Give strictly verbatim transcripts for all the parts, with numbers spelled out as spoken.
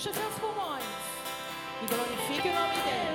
encha seus pulmões e glorifique o nome dele.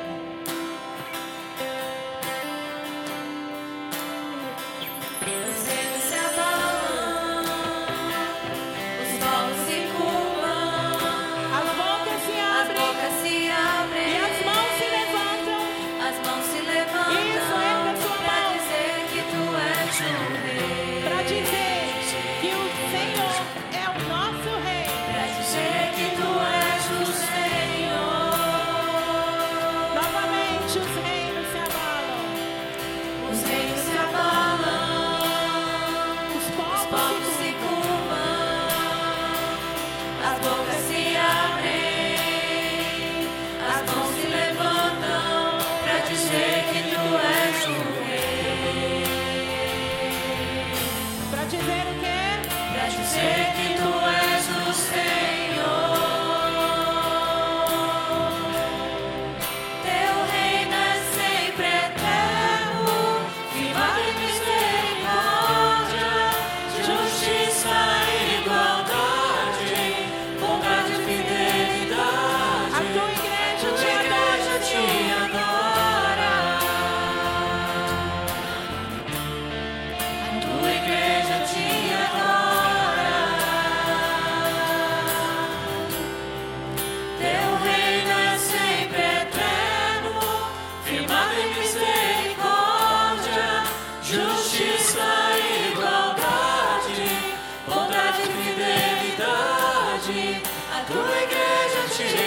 Tua igreja te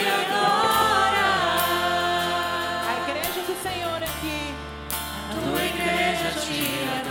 adora. A tua igreja te adora.